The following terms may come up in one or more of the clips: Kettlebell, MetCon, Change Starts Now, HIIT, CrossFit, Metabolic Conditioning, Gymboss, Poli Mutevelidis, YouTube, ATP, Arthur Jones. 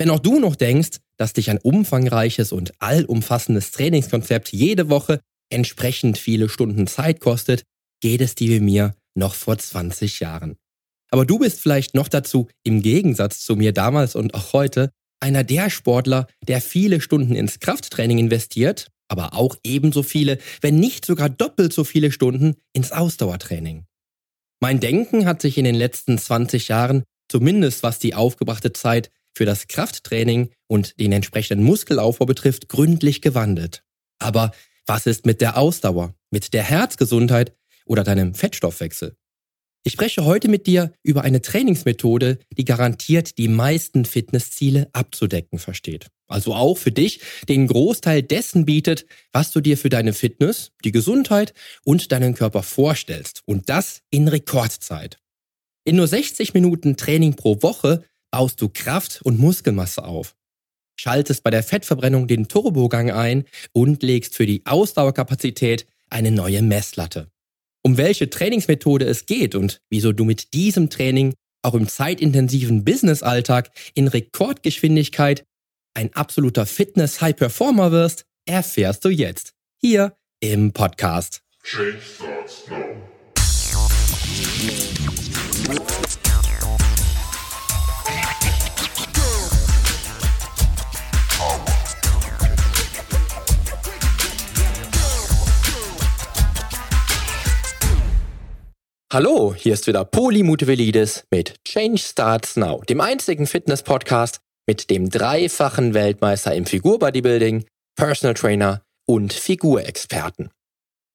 Wenn auch du noch denkst, dass dich ein umfangreiches und allumfassendes Trainingskonzept jede Woche entsprechend viele Stunden Zeit kostet, geht es dir wie mir noch vor 20 Jahren. Aber du bist vielleicht noch dazu, im Gegensatz zu mir damals und auch heute, einer der Sportler, der viele Stunden ins Krafttraining investiert, aber auch ebenso viele, wenn nicht sogar doppelt so viele Stunden ins Ausdauertraining. Mein Denken hat sich in den letzten 20 Jahren, zumindest was die aufgebrachte Zeit für das Krafttraining und den entsprechenden Muskelaufbau betrifft, gründlich gewandelt. Aber was ist mit der Ausdauer, mit der Herzgesundheit oder deinem Fettstoffwechsel? Ich spreche heute mit dir über eine Trainingsmethode, die garantiert die meisten Fitnessziele abzudecken versteht. Also auch für dich den Großteil dessen bietet, was du dir für deine Fitness, die Gesundheit und deinen Körper vorstellst. Und das in Rekordzeit. In nur 60 Minuten Training pro Woche baust du Kraft und Muskelmasse auf, schaltest bei der Fettverbrennung den Turbogang ein und legst für die Ausdauerkapazität eine neue Messlatte. Um welche Trainingsmethode es geht und wieso du mit diesem Training auch im zeitintensiven Business-Alltag in Rekordgeschwindigkeit ein absoluter Fitness-High-Performer wirst, erfährst du jetzt, hier im Podcast. Change Starts Now. Hallo, hier ist wieder Poli Mutevelidis mit Change Starts Now, dem einzigen Fitness-Podcast mit dem dreifachen Weltmeister im Figurbodybuilding, Personal Trainer und Figurexperten.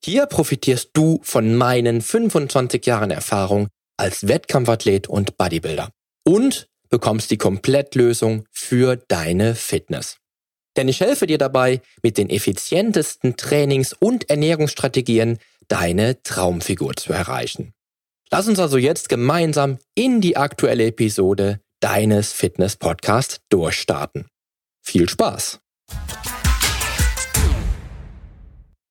Hier profitierst du von meinen 25 Jahren Erfahrung als Wettkampfathlet und Bodybuilder und bekommst die Komplettlösung für deine Fitness. Denn ich helfe dir dabei, mit den effizientesten Trainings- und Ernährungsstrategien deine Traumfigur zu erreichen. Lass uns also jetzt gemeinsam in die aktuelle Episode deines Fitness-Podcasts durchstarten. Viel Spaß!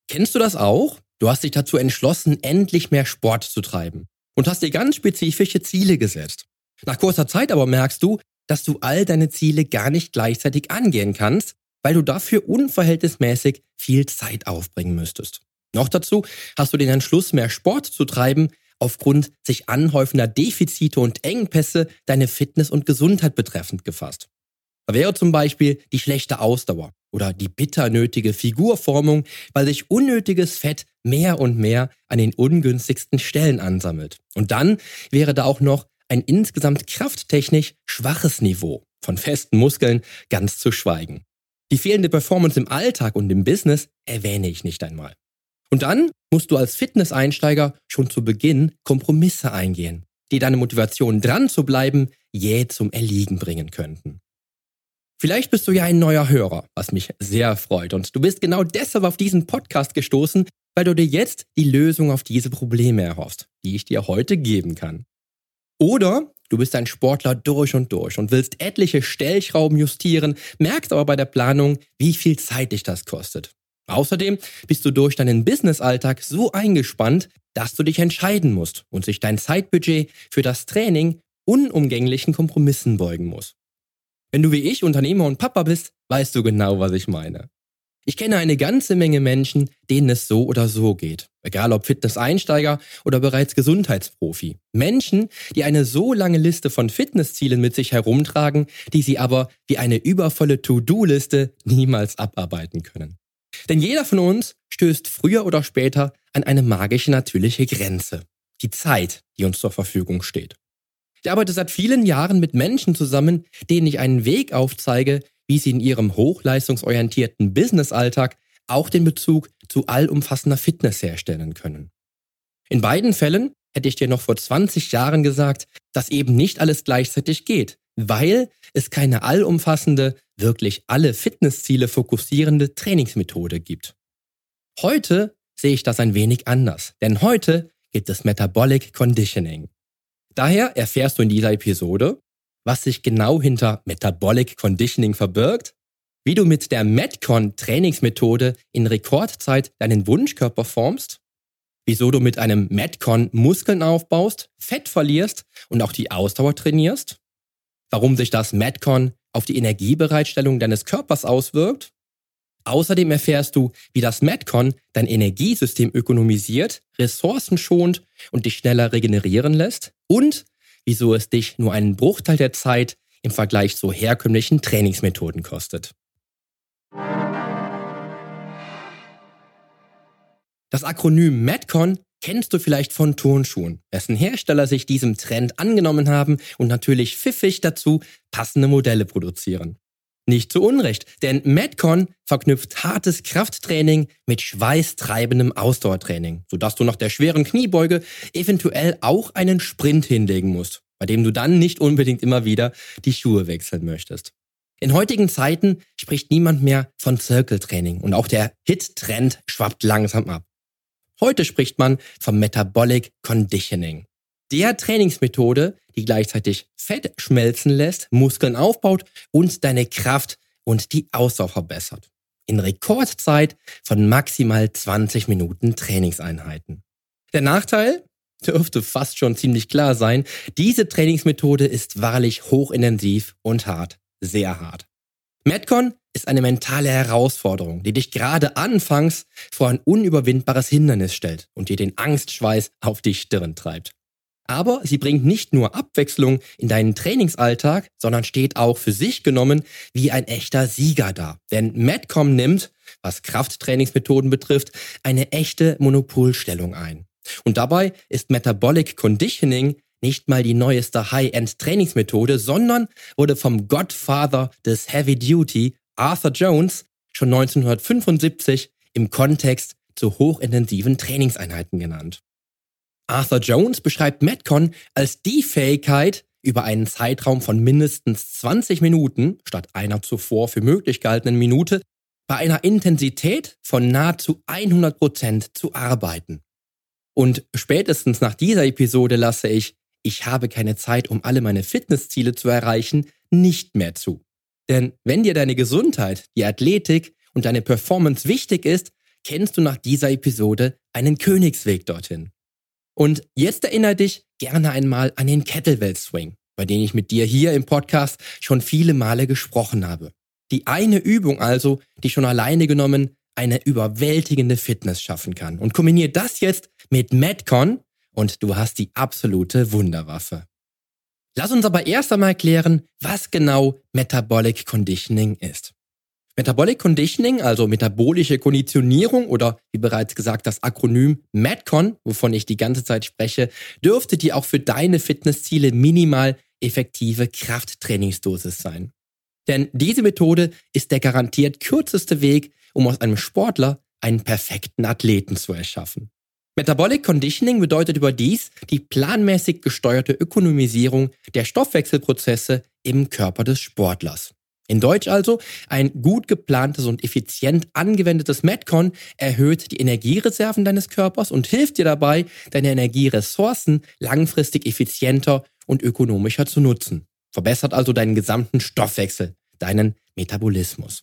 Kennst du das auch? Du hast dich dazu entschlossen, endlich mehr Sport zu treiben und hast dir ganz spezifische Ziele gesetzt. Nach kurzer Zeit aber merkst du, dass du all deine Ziele gar nicht gleichzeitig angehen kannst, weil du dafür unverhältnismäßig viel Zeit aufbringen müsstest. Noch dazu hast du den Entschluss, mehr Sport zu treiben, aufgrund sich anhäufender Defizite und Engpässe deine Fitness und Gesundheit betreffend gefasst. Da wäre zum Beispiel die schlechte Ausdauer oder die bitter nötige Figurformung, weil sich unnötiges Fett mehr und mehr an den ungünstigsten Stellen ansammelt. Und dann wäre da auch noch ein insgesamt krafttechnisch schwaches Niveau, von festen Muskeln ganz zu schweigen. Die fehlende Performance im Alltag und im Business erwähne ich nicht einmal. Und dann musst du als Fitness-Einsteiger schon zu Beginn Kompromisse eingehen, die deine Motivation, dran zu bleiben, jäh zum Erliegen bringen könnten. Vielleicht bist du ja ein neuer Hörer, was mich sehr freut. Und du bist genau deshalb auf diesen Podcast gestoßen, weil du dir jetzt die Lösung auf diese Probleme erhoffst, die ich dir heute geben kann. Oder du bist ein Sportler durch und willst etliche Stellschrauben justieren, merkst aber bei der Planung, wie viel Zeit dich das kostet. Außerdem bist du durch deinen Business-Alltag so eingespannt, dass du dich entscheiden musst und sich dein Zeitbudget für das Training unumgänglichen Kompromissen beugen muss. Wenn du wie ich Unternehmer und Papa bist, weißt du genau, was ich meine. Ich kenne eine ganze Menge Menschen, denen es so oder so geht. Egal ob Fitness-Einsteiger oder bereits Gesundheitsprofi. Menschen, die eine so lange Liste von Fitnesszielen mit sich herumtragen, die sie aber wie eine übervolle To-Do-Liste niemals abarbeiten können. Denn jeder von uns stößt früher oder später an eine magische, natürliche Grenze. Die Zeit, die uns zur Verfügung steht. Ich arbeite seit vielen Jahren mit Menschen zusammen, denen ich einen Weg aufzeige, wie sie in ihrem hochleistungsorientierten Business-Alltag auch den Bezug zu allumfassender Fitness herstellen können. In beiden Fällen hätte ich dir noch vor 20 Jahren gesagt, dass eben nicht alles gleichzeitig geht, weil es keine allumfassende, wirklich alle Fitnessziele fokussierende Trainingsmethode gibt. Heute sehe ich das ein wenig anders, denn heute gibt es Metabolic Conditioning. Daher erfährst du in dieser Episode, was sich genau hinter Metabolic Conditioning verbirgt, wie du mit der MetCon Trainingsmethode in Rekordzeit deinen Wunschkörper formst, wieso du mit einem MetCon Muskeln aufbaust, Fett verlierst und auch die Ausdauer trainierst, warum sich das MetCon auf die Energiebereitstellung deines Körpers auswirkt. Außerdem erfährst du, wie das MetCon dein Energiesystem ökonomisiert, Ressourcen schont und dich schneller regenerieren lässt und wieso es dich nur einen Bruchteil der Zeit im Vergleich zu herkömmlichen Trainingsmethoden kostet. Das Akronym MetCon kennst du vielleicht von Turnschuhen, dessen Hersteller sich diesem Trend angenommen haben und natürlich pfiffig dazu passende Modelle produzieren. Nicht zu Unrecht, denn MetCon verknüpft hartes Krafttraining mit schweißtreibendem Ausdauertraining, sodass du nach der schweren Kniebeuge eventuell auch einen Sprint hinlegen musst, bei dem du dann nicht unbedingt immer wieder die Schuhe wechseln möchtest. In heutigen Zeiten spricht niemand mehr von Circle-Training und auch der Hit-Trend schwappt langsam ab. Heute spricht man vom Metabolic Conditioning, der Trainingsmethode, die gleichzeitig Fett schmelzen lässt, Muskeln aufbaut und deine Kraft und die Ausdauer verbessert. In Rekordzeit von maximal 20 Minuten Trainingseinheiten. Der Nachteil dürfte fast schon ziemlich klar sein. Diese Trainingsmethode ist wahrlich hochintensiv und hart. Sehr hart. MetCon ist eine mentale Herausforderung, die dich gerade anfangs vor ein unüberwindbares Hindernis stellt und dir den Angstschweiß auf die Stirn treibt. Aber sie bringt nicht nur Abwechslung in deinen Trainingsalltag, sondern steht auch für sich genommen wie ein echter Sieger da. Denn MetCon nimmt, was Krafttrainingsmethoden betrifft, eine echte Monopolstellung ein. Und dabei ist Metabolic Conditioning nicht mal die neueste High-End-Trainingsmethode, sondern wurde vom Godfather des Heavy Duty, Arthur Jones, schon 1975 im Kontext zu hochintensiven Trainingseinheiten genannt. Arthur Jones beschreibt MetCon als die Fähigkeit, über einen Zeitraum von mindestens 20 Minuten, statt einer zuvor für möglich gehaltenen Minute, bei einer Intensität von nahezu 100% zu arbeiten. Und spätestens nach dieser Episode lasse ich habe keine Zeit, um alle meine Fitnessziele zu erreichen, nicht mehr zu. Denn wenn dir deine Gesundheit, die Athletik und deine Performance wichtig ist, kennst du nach dieser Episode einen Königsweg dorthin. Und jetzt erinnere dich gerne einmal an den Kettlebell Swing, bei dem ich mit dir hier im Podcast schon viele Male gesprochen habe. Die eine Übung also, die schon alleine genommen eine überwältigende Fitness schaffen kann. Und kombiniere das jetzt mit MetCon und du hast die absolute Wunderwaffe. Lass uns aber erst einmal erklären, was genau Metabolic Conditioning ist. Metabolic Conditioning, also metabolische Konditionierung oder wie bereits gesagt das Akronym MetCon, wovon ich die ganze Zeit spreche, dürfte die auch für deine Fitnessziele minimal effektive Krafttrainingsdosis sein. Denn diese Methode ist der garantiert kürzeste Weg, um aus einem Sportler einen perfekten Athleten zu erschaffen. Metabolic Conditioning bedeutet überdies die planmäßig gesteuerte Ökonomisierung der Stoffwechselprozesse im Körper des Sportlers. In Deutsch also, ein gut geplantes und effizient angewendetes MetCon erhöht die Energiereserven deines Körpers und hilft dir dabei, deine Energieressourcen langfristig effizienter und ökonomischer zu nutzen. Verbessert also deinen gesamten Stoffwechsel, deinen Metabolismus.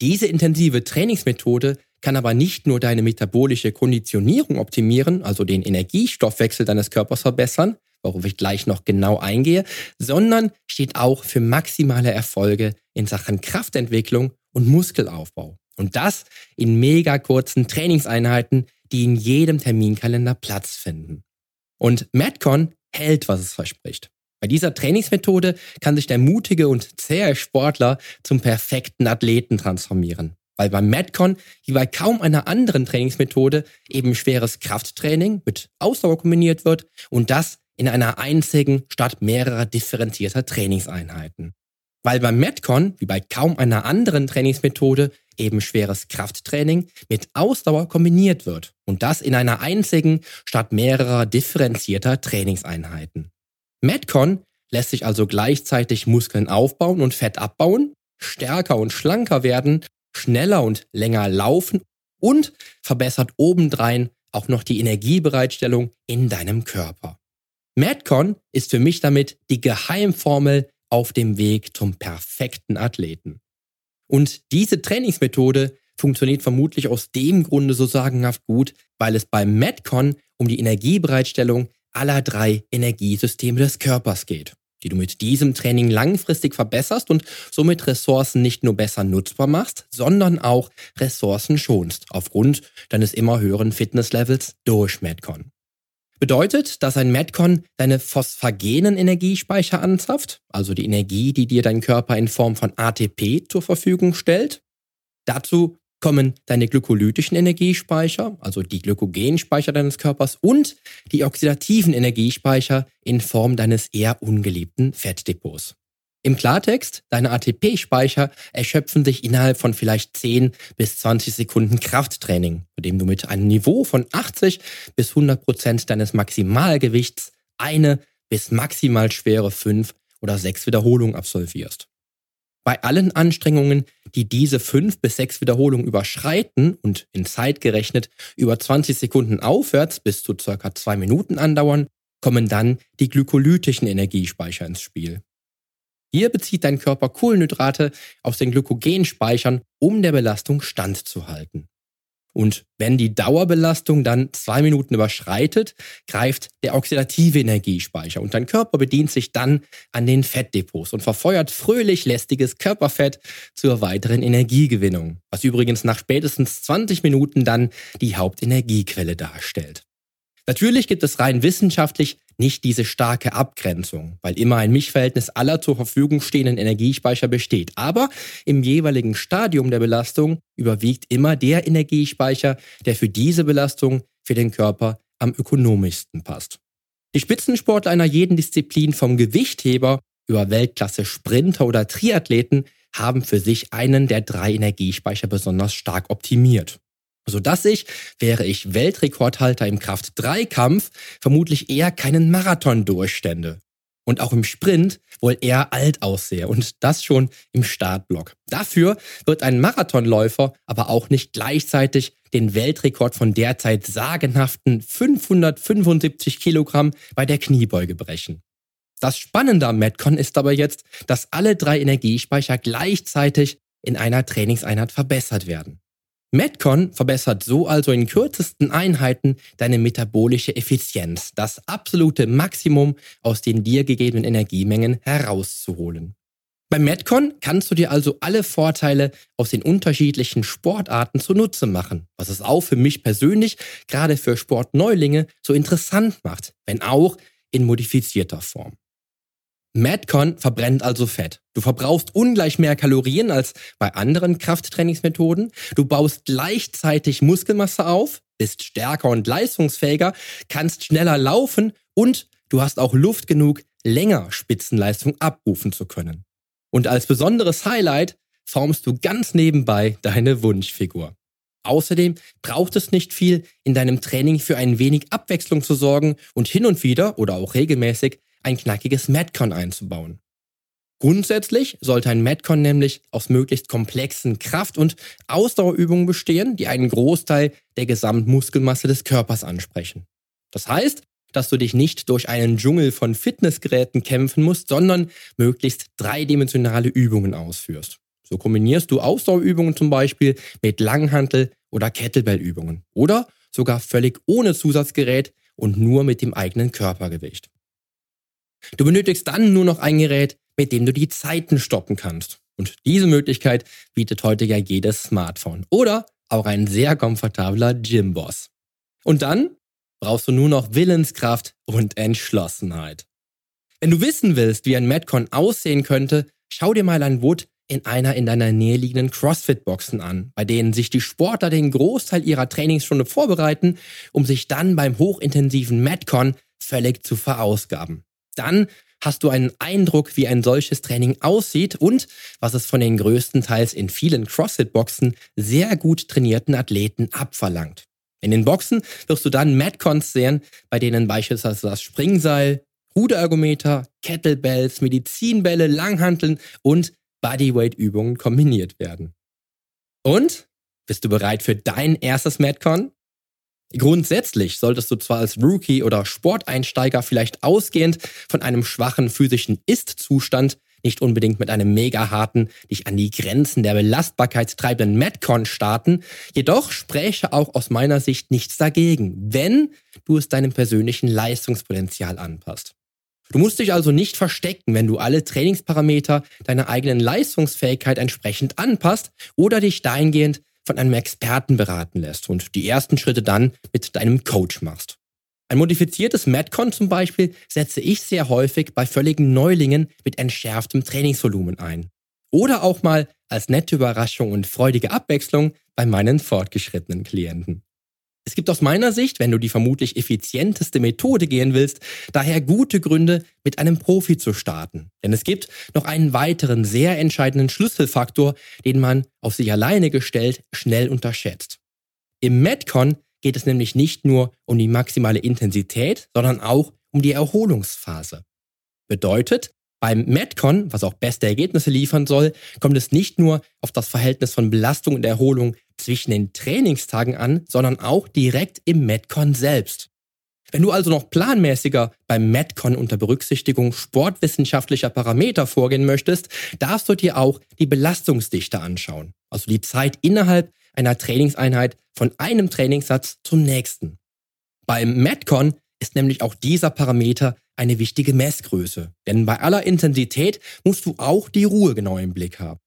Diese intensive Trainingsmethode kann aber nicht nur deine metabolische Konditionierung optimieren, also den Energiestoffwechsel deines Körpers verbessern, worauf ich gleich noch genau eingehe, sondern steht auch für maximale Erfolge in Sachen Kraftentwicklung und Muskelaufbau. Und das in mega kurzen Trainingseinheiten, die in jedem Terminkalender Platz finden. Und MetCon hält, was es verspricht. Bei dieser Trainingsmethode kann sich der mutige und zähe Sportler zum perfekten Athleten transformieren. Weil beim MetCon, wie bei kaum einer anderen Trainingsmethode, eben schweres Krafttraining mit Ausdauer kombiniert wird und das in einer einzigen statt mehrerer differenzierter Trainingseinheiten. Weil beim MetCon, wie bei kaum einer anderen Trainingsmethode, eben schweres Krafttraining mit Ausdauer kombiniert wird und das in einer einzigen statt mehrerer differenzierter Trainingseinheiten. MetCon lässt sich also gleichzeitig Muskeln aufbauen und Fett abbauen, stärker und schlanker werden, schneller und länger laufen und verbessert obendrein auch noch die Energiebereitstellung in deinem Körper. MetCon ist für mich damit die Geheimformel auf dem Weg zum perfekten Athleten. Und diese Trainingsmethode funktioniert vermutlich aus dem Grunde so sagenhaft gut, weil es beim MetCon um die Energiebereitstellung aller drei Energiesysteme des Körpers geht. die du mit diesem Training langfristig verbesserst und somit Ressourcen nicht nur besser nutzbar machst, sondern auch Ressourcen schonst, aufgrund deines immer höheren Fitnesslevels durch MetCon. Bedeutet, dass ein MetCon deine phosphagenen Energiespeicher anzapft, also die Energie, die dir dein Körper in Form von ATP zur Verfügung stellt. Dazu kommen deine glykolytischen Energiespeicher, also die Glykogenspeicher deines Körpers und die oxidativen Energiespeicher in Form deines eher ungeliebten Fettdepots. Im Klartext, deine ATP-Speicher erschöpfen sich innerhalb von vielleicht 10 bis 20 Sekunden Krafttraining, bei dem du mit einem Niveau von 80 bis 100% deines Maximalgewichts eine bis maximal schwere 5 oder 6 Wiederholungen absolvierst. Bei allen Anstrengungen, die diese 5 bis 6 Wiederholungen überschreiten und in Zeit gerechnet über 20 Sekunden aufwärts bis zu ca. 2 Minuten andauern, kommen dann die glykolytischen Energiespeicher ins Spiel. Hier bezieht dein Körper Kohlenhydrate aus den Glykogenspeichern, um der Belastung standzuhalten. Und wenn die Dauerbelastung dann 2 Minuten überschreitet, greift der oxidative Energiespeicher und dein Körper bedient sich dann an den Fettdepots und verfeuert fröhlich lästiges Körperfett zur weiteren Energiegewinnung, was übrigens nach spätestens 20 Minuten dann die Hauptenergiequelle darstellt. Natürlich gibt es rein wissenschaftlich nicht diese starke Abgrenzung, weil immer ein Mischverhältnis aller zur Verfügung stehenden Energiespeicher besteht. Aber im jeweiligen Stadium der Belastung überwiegt immer der Energiespeicher, der für diese Belastung für den Körper am ökonomischsten passt. Die Spitzensportler einer jeden Disziplin, vom Gewichtheber über Weltklasse-Sprinter oder Triathleten, haben für sich einen der 3 Energiespeicher besonders stark optimiert, sodass ich, wäre ich Weltrekordhalter im Kraft-3-Kampf, vermutlich eher keinen Marathon durchstände. Und auch im Sprint wohl eher alt aussehe und das schon im Startblock. Dafür wird ein Marathonläufer aber auch nicht gleichzeitig den Weltrekord von derzeit sagenhaften 575 Kilogramm bei der Kniebeuge brechen. Das Spannende am MetCon ist aber jetzt, dass alle 3 Energiespeicher gleichzeitig in einer Trainingseinheit verbessert werden. MetCon verbessert so also in kürzesten Einheiten deine metabolische Effizienz, das absolute Maximum aus den dir gegebenen Energiemengen herauszuholen. Beim MetCon kannst du dir also alle Vorteile aus den unterschiedlichen Sportarten zunutze machen, was es auch für mich persönlich, gerade für Sportneulinge, so interessant macht, wenn auch in modifizierter Form. MetCon verbrennt also Fett. Du verbrauchst ungleich mehr Kalorien als bei anderen Krafttrainingsmethoden. Du baust gleichzeitig Muskelmasse auf, bist stärker und leistungsfähiger, kannst schneller laufen und du hast auch Luft genug, länger Spitzenleistung abrufen zu können. Und als besonderes Highlight formst du ganz nebenbei deine Wunschfigur. Außerdem braucht es nicht viel, in deinem Training für ein wenig Abwechslung zu sorgen und hin und wieder oder auch regelmäßig ein knackiges MetCon einzubauen. Grundsätzlich sollte ein MetCon nämlich aus möglichst komplexen Kraft- und Ausdauerübungen bestehen, die einen Großteil der Gesamtmuskelmasse des Körpers ansprechen. Das heißt, dass du dich nicht durch einen Dschungel von Fitnessgeräten kämpfen musst, sondern möglichst dreidimensionale Übungen ausführst. So kombinierst du Ausdauerübungen zum Beispiel mit Langhantel- oder Kettlebell-Übungen oder sogar völlig ohne Zusatzgerät und nur mit dem eigenen Körpergewicht. Du benötigst dann nur noch ein Gerät, mit dem du die Zeiten stoppen kannst. Und diese Möglichkeit bietet heute ja jedes Smartphone oder auch ein sehr komfortabler Gymboss. Und dann brauchst du nur noch Willenskraft und Entschlossenheit. Wenn du wissen willst, wie ein MetCon aussehen könnte, schau dir mal ein Wood in einer in deiner Nähe liegenden CrossFit-Boxen an, bei denen sich die Sportler den Großteil ihrer Trainingsstunde vorbereiten, um sich dann beim hochintensiven MetCon völlig zu verausgaben. Dann hast du einen Eindruck, wie ein solches Training aussieht und was es von den größtenteils in vielen CrossFit-Boxen sehr gut trainierten Athleten abverlangt. In den Boxen wirst du dann MetCons sehen, bei denen beispielsweise das Springseil, Ruderergometer, Kettlebells, Medizinbälle, Langhanteln und Bodyweight-Übungen kombiniert werden. Und? Bist du bereit für dein erstes MetCon? Grundsätzlich solltest du zwar als Rookie oder Sporteinsteiger vielleicht ausgehend von einem schwachen physischen Ist-Zustand nicht unbedingt mit einem mega harten, dich an die Grenzen der Belastbarkeit treibenden MetCon starten, jedoch spräche auch aus meiner Sicht nichts dagegen, wenn du es deinem persönlichen Leistungspotenzial anpasst. Du musst dich also nicht verstecken, wenn du alle Trainingsparameter deiner eigenen Leistungsfähigkeit entsprechend anpasst oder dich dahingehend von einem Experten beraten lässt und die ersten Schritte dann mit deinem Coach machst. Ein modifiziertes MetCon zum Beispiel setze ich sehr häufig bei völligen Neulingen mit entschärftem Trainingsvolumen ein. Oder auch mal als nette Überraschung und freudige Abwechslung bei meinen fortgeschrittenen Klienten. Es gibt aus meiner Sicht, wenn du die vermutlich effizienteste Methode gehen willst, daher gute Gründe, mit einem Profi zu starten. Denn es gibt noch einen weiteren sehr entscheidenden Schlüsselfaktor, den man auf sich alleine gestellt schnell unterschätzt. Im MetCon geht es nämlich nicht nur um die maximale Intensität, sondern auch um die Erholungsphase. Bedeutet, beim MetCon, was auch beste Ergebnisse liefern soll, kommt es nicht nur auf das Verhältnis von Belastung und Erholung zwischen den Trainingstagen an, sondern auch direkt im MetCon selbst. Wenn du also noch planmäßiger beim MetCon unter Berücksichtigung sportwissenschaftlicher Parameter vorgehen möchtest, darfst du dir auch die Belastungsdichte anschauen, also die Zeit innerhalb einer Trainingseinheit von einem Trainingssatz zum nächsten. Beim MetCon ist nämlich auch dieser Parameter eine wichtige Messgröße, denn bei aller Intensität musst du auch die Ruhe genau im Blick haben.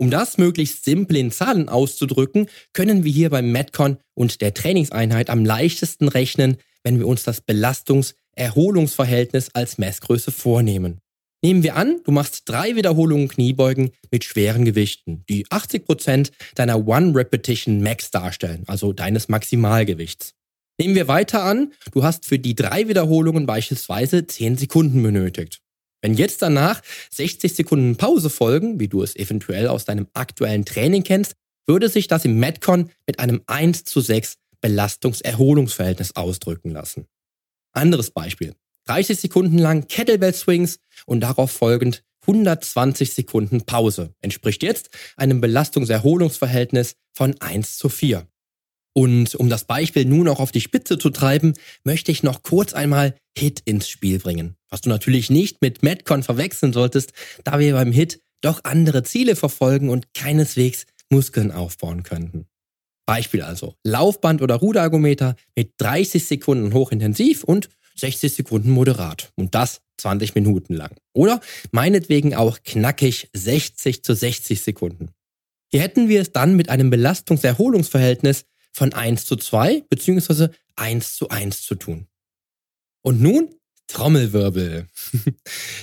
Um das möglichst simpel in Zahlen auszudrücken, können wir hier beim MetCon und der Trainingseinheit am leichtesten rechnen, wenn wir uns das Belastungs-Erholungsverhältnis als Messgröße vornehmen. Nehmen wir an, du machst 3 Wiederholungen Kniebeugen mit schweren Gewichten, die 80% deiner One Repetition Max darstellen, also deines Maximalgewichts. Nehmen wir weiter an, du hast für die 3 Wiederholungen beispielsweise 10 Sekunden benötigt. Wenn jetzt danach 60 Sekunden Pause folgen, wie du es eventuell aus deinem aktuellen Training kennst, würde sich das im MetCon mit einem 1:6 Belastungs-Erholungsverhältnis ausdrücken lassen. Anderes Beispiel: 30 Sekunden lang Kettlebell-Swings und darauf folgend 120 Sekunden Pause entspricht jetzt einem Belastungs-Erholungsverhältnis von 1:4. Und um das Beispiel nun auch auf die Spitze zu treiben, möchte ich noch kurz einmal HIIT ins Spiel bringen. Was du natürlich nicht mit MetCon verwechseln solltest, da wir beim HIIT doch andere Ziele verfolgen und keineswegs Muskeln aufbauen könnten. Beispiel also: Laufband oder Ruderergometer mit 30 Sekunden hochintensiv und 60 Sekunden moderat. Und das 20 Minuten lang. Oder meinetwegen auch knackig 60:60 Sekunden. Hier hätten wir es dann mit einem Belastungs-Erholungsverhältnis von 1:2 bzw. 1:1 zu tun. Und nun Trommelwirbel.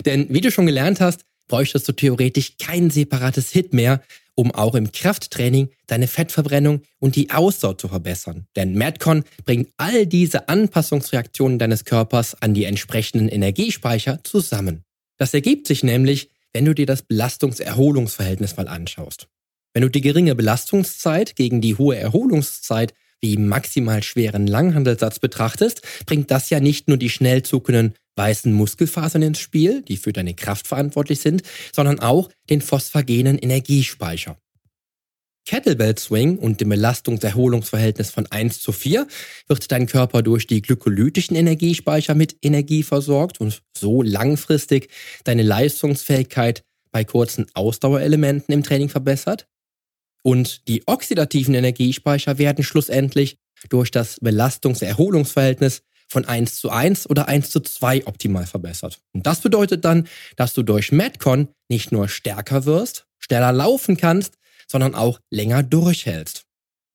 Denn wie du schon gelernt hast, bräuchtest du theoretisch kein separates HIIT mehr, um auch im Krafttraining deine Fettverbrennung und die Ausdauer zu verbessern. Denn MetCon bringt all diese Anpassungsreaktionen deines Körpers an die entsprechenden Energiespeicher zusammen. Das ergibt sich nämlich, wenn du dir das Belastungs-Erholungsverhältnis mal anschaust. Wenn du die geringe Belastungszeit gegen die hohe Erholungszeit wie im maximal schweren Langhandelssatz betrachtest, bringt das ja nicht nur die schnell zuckenden weißen Muskelfasern ins Spiel, die für deine Kraft verantwortlich sind, sondern auch den phosphagenen Energiespeicher. Kettlebell-Swing und dem Belastungs-Erholungsverhältnis von 1:4 wird dein Körper durch die glykolytischen Energiespeicher mit Energie versorgt und so langfristig deine Leistungsfähigkeit bei kurzen Ausdauerelementen im Training verbessert. Und die oxidativen Energiespeicher werden schlussendlich durch das Belastungs-Erholungsverhältnis von 1:1 oder 1:2 optimal verbessert. Und das bedeutet dann, dass du durch MetCon nicht nur stärker wirst, schneller laufen kannst, sondern auch länger durchhältst.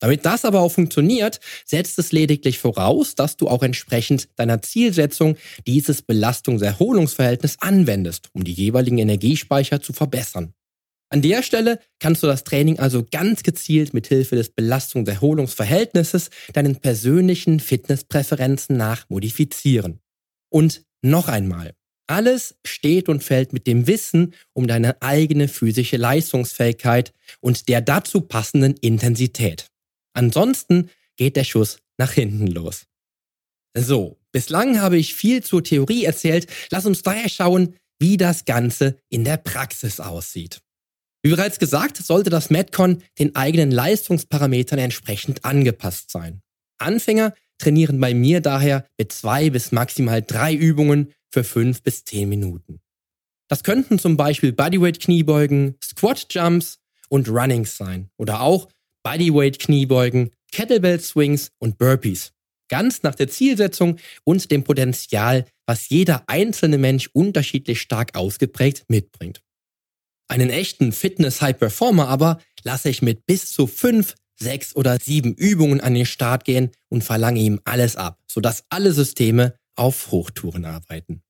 Damit das aber auch funktioniert, setzt es lediglich voraus, dass du auch entsprechend deiner Zielsetzung dieses Belastungs-Erholungsverhältnis anwendest, um die jeweiligen Energiespeicher zu verbessern. An der Stelle kannst du das Training also ganz gezielt mit Hilfe des Belastungs-Erholungsverhältnisses deinen persönlichen Fitnesspräferenzen nach modifizieren. Und noch einmal, alles steht und fällt mit dem Wissen um deine eigene physische Leistungsfähigkeit und der dazu passenden Intensität. Ansonsten geht der Schuss nach hinten los. So, bislang habe ich viel zur Theorie erzählt. Lass uns daher schauen, wie das Ganze in der Praxis aussieht. Wie bereits gesagt, sollte das MetCon den eigenen Leistungsparametern entsprechend angepasst sein. Anfänger trainieren bei mir daher mit 2 bis maximal 3 Übungen für 5 bis 10 Minuten. Das könnten zum Beispiel Bodyweight-Kniebeugen, Squat-Jumps und Runnings sein oder auch Bodyweight-Kniebeugen, Kettlebell-Swings und Burpees. Ganz nach der Zielsetzung und dem Potenzial, was jeder einzelne Mensch unterschiedlich stark ausgeprägt mitbringt. Einen echten Fitness-High-Performer aber lasse ich mit bis zu 5, 6 oder 7 Übungen an den Start gehen und verlange ihm alles ab, sodass alle Systeme auf Hochtouren arbeiten.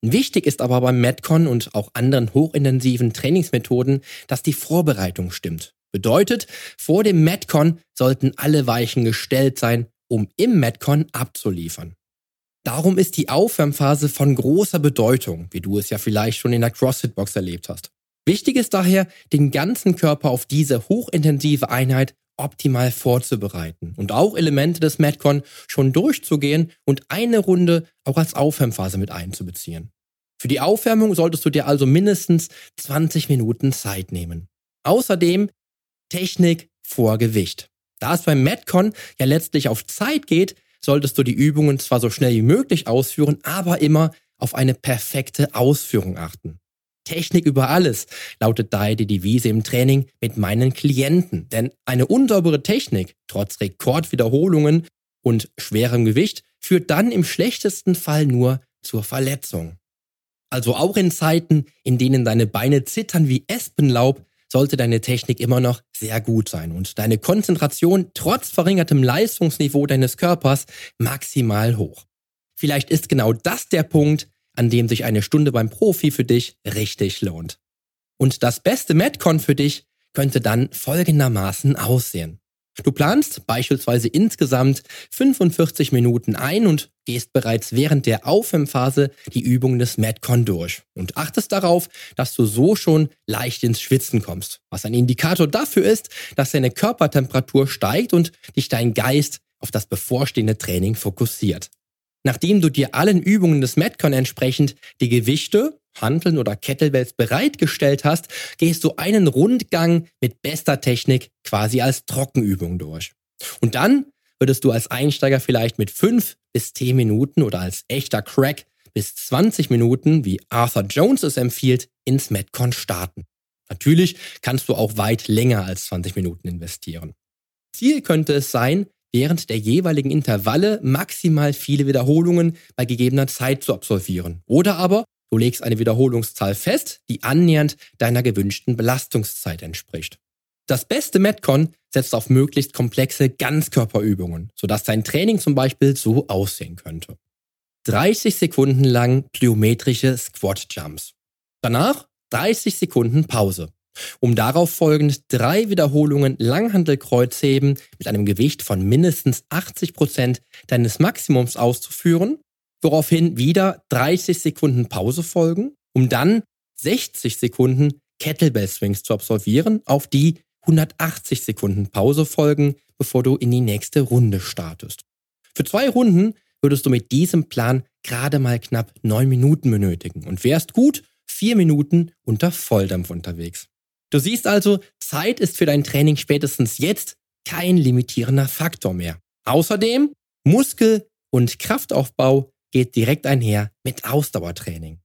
Wichtig ist aber beim MetCon und auch anderen hochintensiven Trainingsmethoden, dass die Vorbereitung stimmt. Bedeutet, vor dem MetCon sollten alle Weichen gestellt sein, um im MetCon abzuliefern. Darum ist die Aufwärmphase von großer Bedeutung, wie du es ja vielleicht schon in der CrossFit-Box erlebt hast. Wichtig ist daher, den ganzen Körper auf diese hochintensive Einheit optimal vorzubereiten und auch Elemente des MetCon schon durchzugehen und eine Runde auch als Aufwärmphase mit einzubeziehen. Für die Aufwärmung solltest du dir also mindestens 20 Minuten Zeit nehmen. Außerdem Technik vor Gewicht. Da es beim MetCon ja letztlich auf Zeit geht, solltest du die Übungen zwar so schnell wie möglich ausführen, aber immer auf eine perfekte Ausführung achten. Technik über alles, lautet daher die Devise im Training mit meinen Klienten. Denn eine unsaubere Technik, trotz Rekordwiederholungen und schwerem Gewicht, führt dann im schlechtesten Fall nur zur Verletzung. Also auch in Zeiten, in denen deine Beine zittern wie Espenlaub, sollte deine Technik immer noch sehr gut sein und deine Konzentration trotz verringertem Leistungsniveau deines Körpers maximal hoch. Vielleicht ist genau das der Punkt, an dem sich eine Stunde beim Profi für dich richtig lohnt. Und das beste MetCon für dich könnte dann folgendermaßen aussehen. Du planst beispielsweise insgesamt 45 Minuten ein und gehst bereits während der Aufwärmphase die Übungen des MetCon durch und achtest darauf, dass du so schon leicht ins Schwitzen kommst, was ein Indikator dafür ist, dass deine Körpertemperatur steigt und dich dein Geist auf das bevorstehende Training fokussiert. Nachdem du dir allen Übungen des MetCon entsprechend die Gewichte, Hanteln oder Kettlebells bereitgestellt hast, gehst du einen Rundgang mit bester Technik quasi als Trockenübung durch. Und dann würdest du als Einsteiger vielleicht mit 5 bis 10 Minuten oder als echter Crack bis 20 Minuten, wie Arthur Jones es empfiehlt, ins MetCon starten. Natürlich kannst du auch weit länger als 20 Minuten investieren. Ziel könnte es sein, während der jeweiligen Intervalle maximal viele Wiederholungen bei gegebener Zeit zu absolvieren. Oder aber du legst eine Wiederholungszahl fest, die annähernd deiner gewünschten Belastungszeit entspricht. Das beste MetCon setzt auf möglichst komplexe Ganzkörperübungen, sodass dein Training zum Beispiel so aussehen könnte. 30 Sekunden lang plyometrische Squat-Jumps. Danach 30 Sekunden Pause, um darauf folgend 3 Wiederholungen Langhantelkreuzheben mit einem Gewicht von mindestens 80% deines Maximums auszuführen, woraufhin wieder 30 Sekunden Pause folgen, um dann 60 Sekunden Kettlebell-Swings zu absolvieren, auf die 180 Sekunden Pause folgen, bevor du in die nächste Runde startest. Für 2 Runden würdest du mit diesem Plan gerade mal knapp 9 Minuten benötigen und wärst gut 4 Minuten unter Volldampf unterwegs. Du siehst also, Zeit ist für dein Training spätestens jetzt kein limitierender Faktor mehr. Außerdem, Muskel- und Kraftaufbau geht direkt einher mit Ausdauertraining.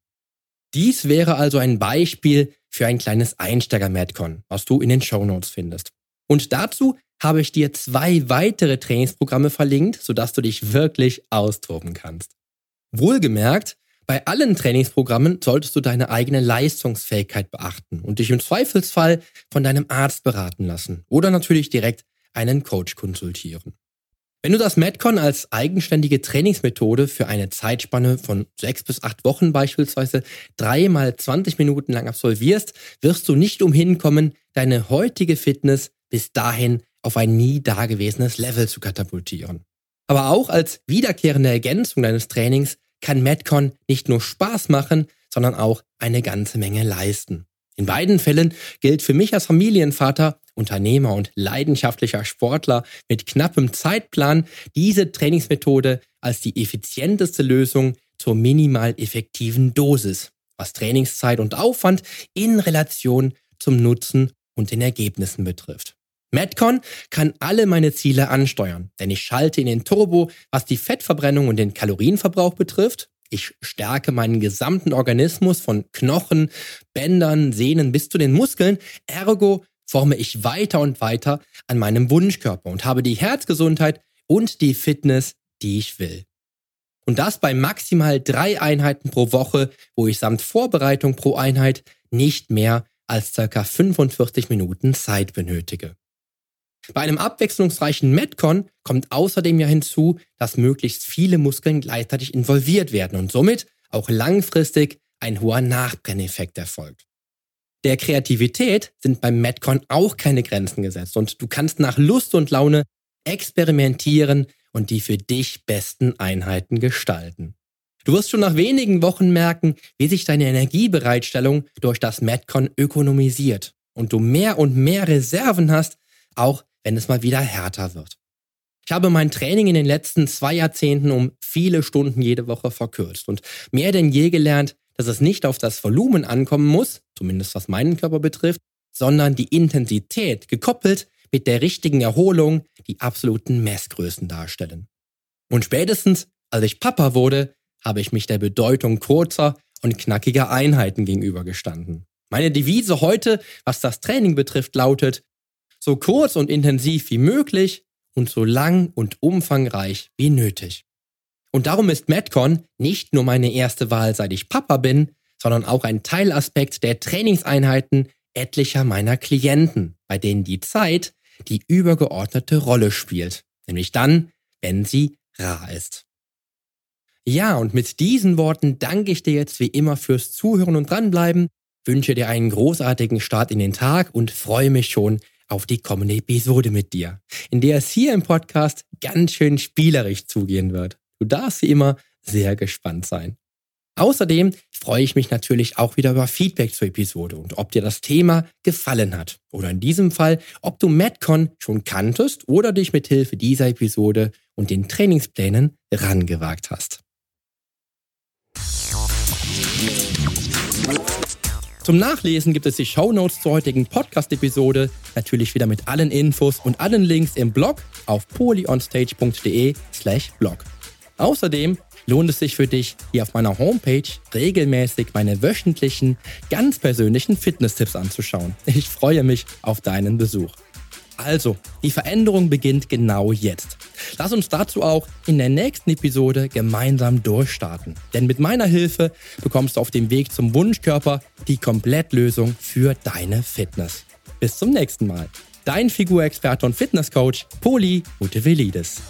Dies wäre also ein Beispiel für ein kleines Einsteiger-MetCon, was du in den Shownotes findest. Und dazu habe ich dir 2 weitere Trainingsprogramme verlinkt, sodass du dich wirklich austoben kannst. Wohlgemerkt, bei allen Trainingsprogrammen solltest du deine eigene Leistungsfähigkeit beachten und dich im Zweifelsfall von deinem Arzt beraten lassen oder natürlich direkt einen Coach konsultieren. Wenn du das MetCon als eigenständige Trainingsmethode für eine Zeitspanne von 6 bis 8 Wochen beispielsweise 3 mal 20 Minuten lang absolvierst, wirst du nicht umhin kommen, deine heutige Fitness bis dahin auf ein nie dagewesenes Level zu katapultieren. Aber auch als wiederkehrende Ergänzung deines Trainings kann MetCon nicht nur Spaß machen, sondern auch eine ganze Menge leisten. In beiden Fällen gilt für mich als Familienvater, Unternehmer und leidenschaftlicher Sportler mit knappem Zeitplan diese Trainingsmethode als die effizienteste Lösung zur minimal effektiven Dosis, was Trainingszeit und Aufwand in Relation zum Nutzen und den Ergebnissen betrifft. MetCon kann alle meine Ziele ansteuern, denn ich schalte in den Turbo, was die Fettverbrennung und den Kalorienverbrauch betrifft. Ich stärke meinen gesamten Organismus von Knochen, Bändern, Sehnen bis zu den Muskeln. Ergo forme ich weiter und weiter an meinem Wunschkörper und habe die Herzgesundheit und die Fitness, die ich will. Und das bei maximal 3 Einheiten pro Woche, wo ich samt Vorbereitung pro Einheit nicht mehr als ca. 45 Minuten Zeit benötige. Bei einem abwechslungsreichen MetCon kommt außerdem ja hinzu, dass möglichst viele Muskeln gleichzeitig involviert werden und somit auch langfristig ein hoher Nachbrenneffekt erfolgt. Der Kreativität sind beim MetCon auch keine Grenzen gesetzt und du kannst nach Lust und Laune experimentieren und die für dich besten Einheiten gestalten. Du wirst schon nach wenigen Wochen merken, wie sich deine Energiebereitstellung durch das MetCon ökonomisiert und du mehr und mehr Reserven hast, auch wenn es mal wieder härter wird. Ich habe mein Training in den letzten 2 Jahrzehnten um viele Stunden jede Woche verkürzt und mehr denn je gelernt, dass es nicht auf das Volumen ankommen muss, zumindest was meinen Körper betrifft, sondern die Intensität gekoppelt mit der richtigen Erholung die absoluten Messgrößen darstellen. Und spätestens, als ich Papa wurde, habe ich mich der Bedeutung kurzer und knackiger Einheiten gegenübergestanden. Meine Devise heute, was das Training betrifft, lautet: so kurz und intensiv wie möglich und so lang und umfangreich wie nötig. Und darum ist MetCon nicht nur meine erste Wahl, seit ich Papa bin, sondern auch ein Teilaspekt der Trainingseinheiten etlicher meiner Klienten, bei denen die Zeit die übergeordnete Rolle spielt, nämlich dann, wenn sie rar ist. Ja, und mit diesen Worten danke ich dir jetzt wie immer fürs Zuhören und Dranbleiben, wünsche dir einen großartigen Start in den Tag und freue mich schon auf die kommende Episode mit dir, in der es hier im Podcast ganz schön spielerisch zugehen wird. Du darfst wie immer sehr gespannt sein. Außerdem freue ich mich natürlich auch wieder über Feedback zur Episode und ob dir das Thema gefallen hat. Oder in diesem Fall, ob du MetCon schon kanntest oder dich mit Hilfe dieser Episode und den Trainingsplänen rangewagt hast. Zum Nachlesen gibt es die Shownotes zur heutigen Podcast-Episode, natürlich wieder mit allen Infos und allen Links im Blog auf polyonstage.de/blog. Außerdem lohnt es sich für dich, hier auf meiner Homepage regelmäßig meine wöchentlichen, ganz persönlichen Fitness-Tipps anzuschauen. Ich freue mich auf deinen Besuch. Also, die Veränderung beginnt genau jetzt. Lass uns dazu auch in der nächsten Episode gemeinsam durchstarten. Denn mit meiner Hilfe bekommst du auf dem Weg zum Wunschkörper die Komplettlösung für deine Fitness. Bis zum nächsten Mal. Dein Figurexperte und Fitnesscoach Poli Mutevelidis.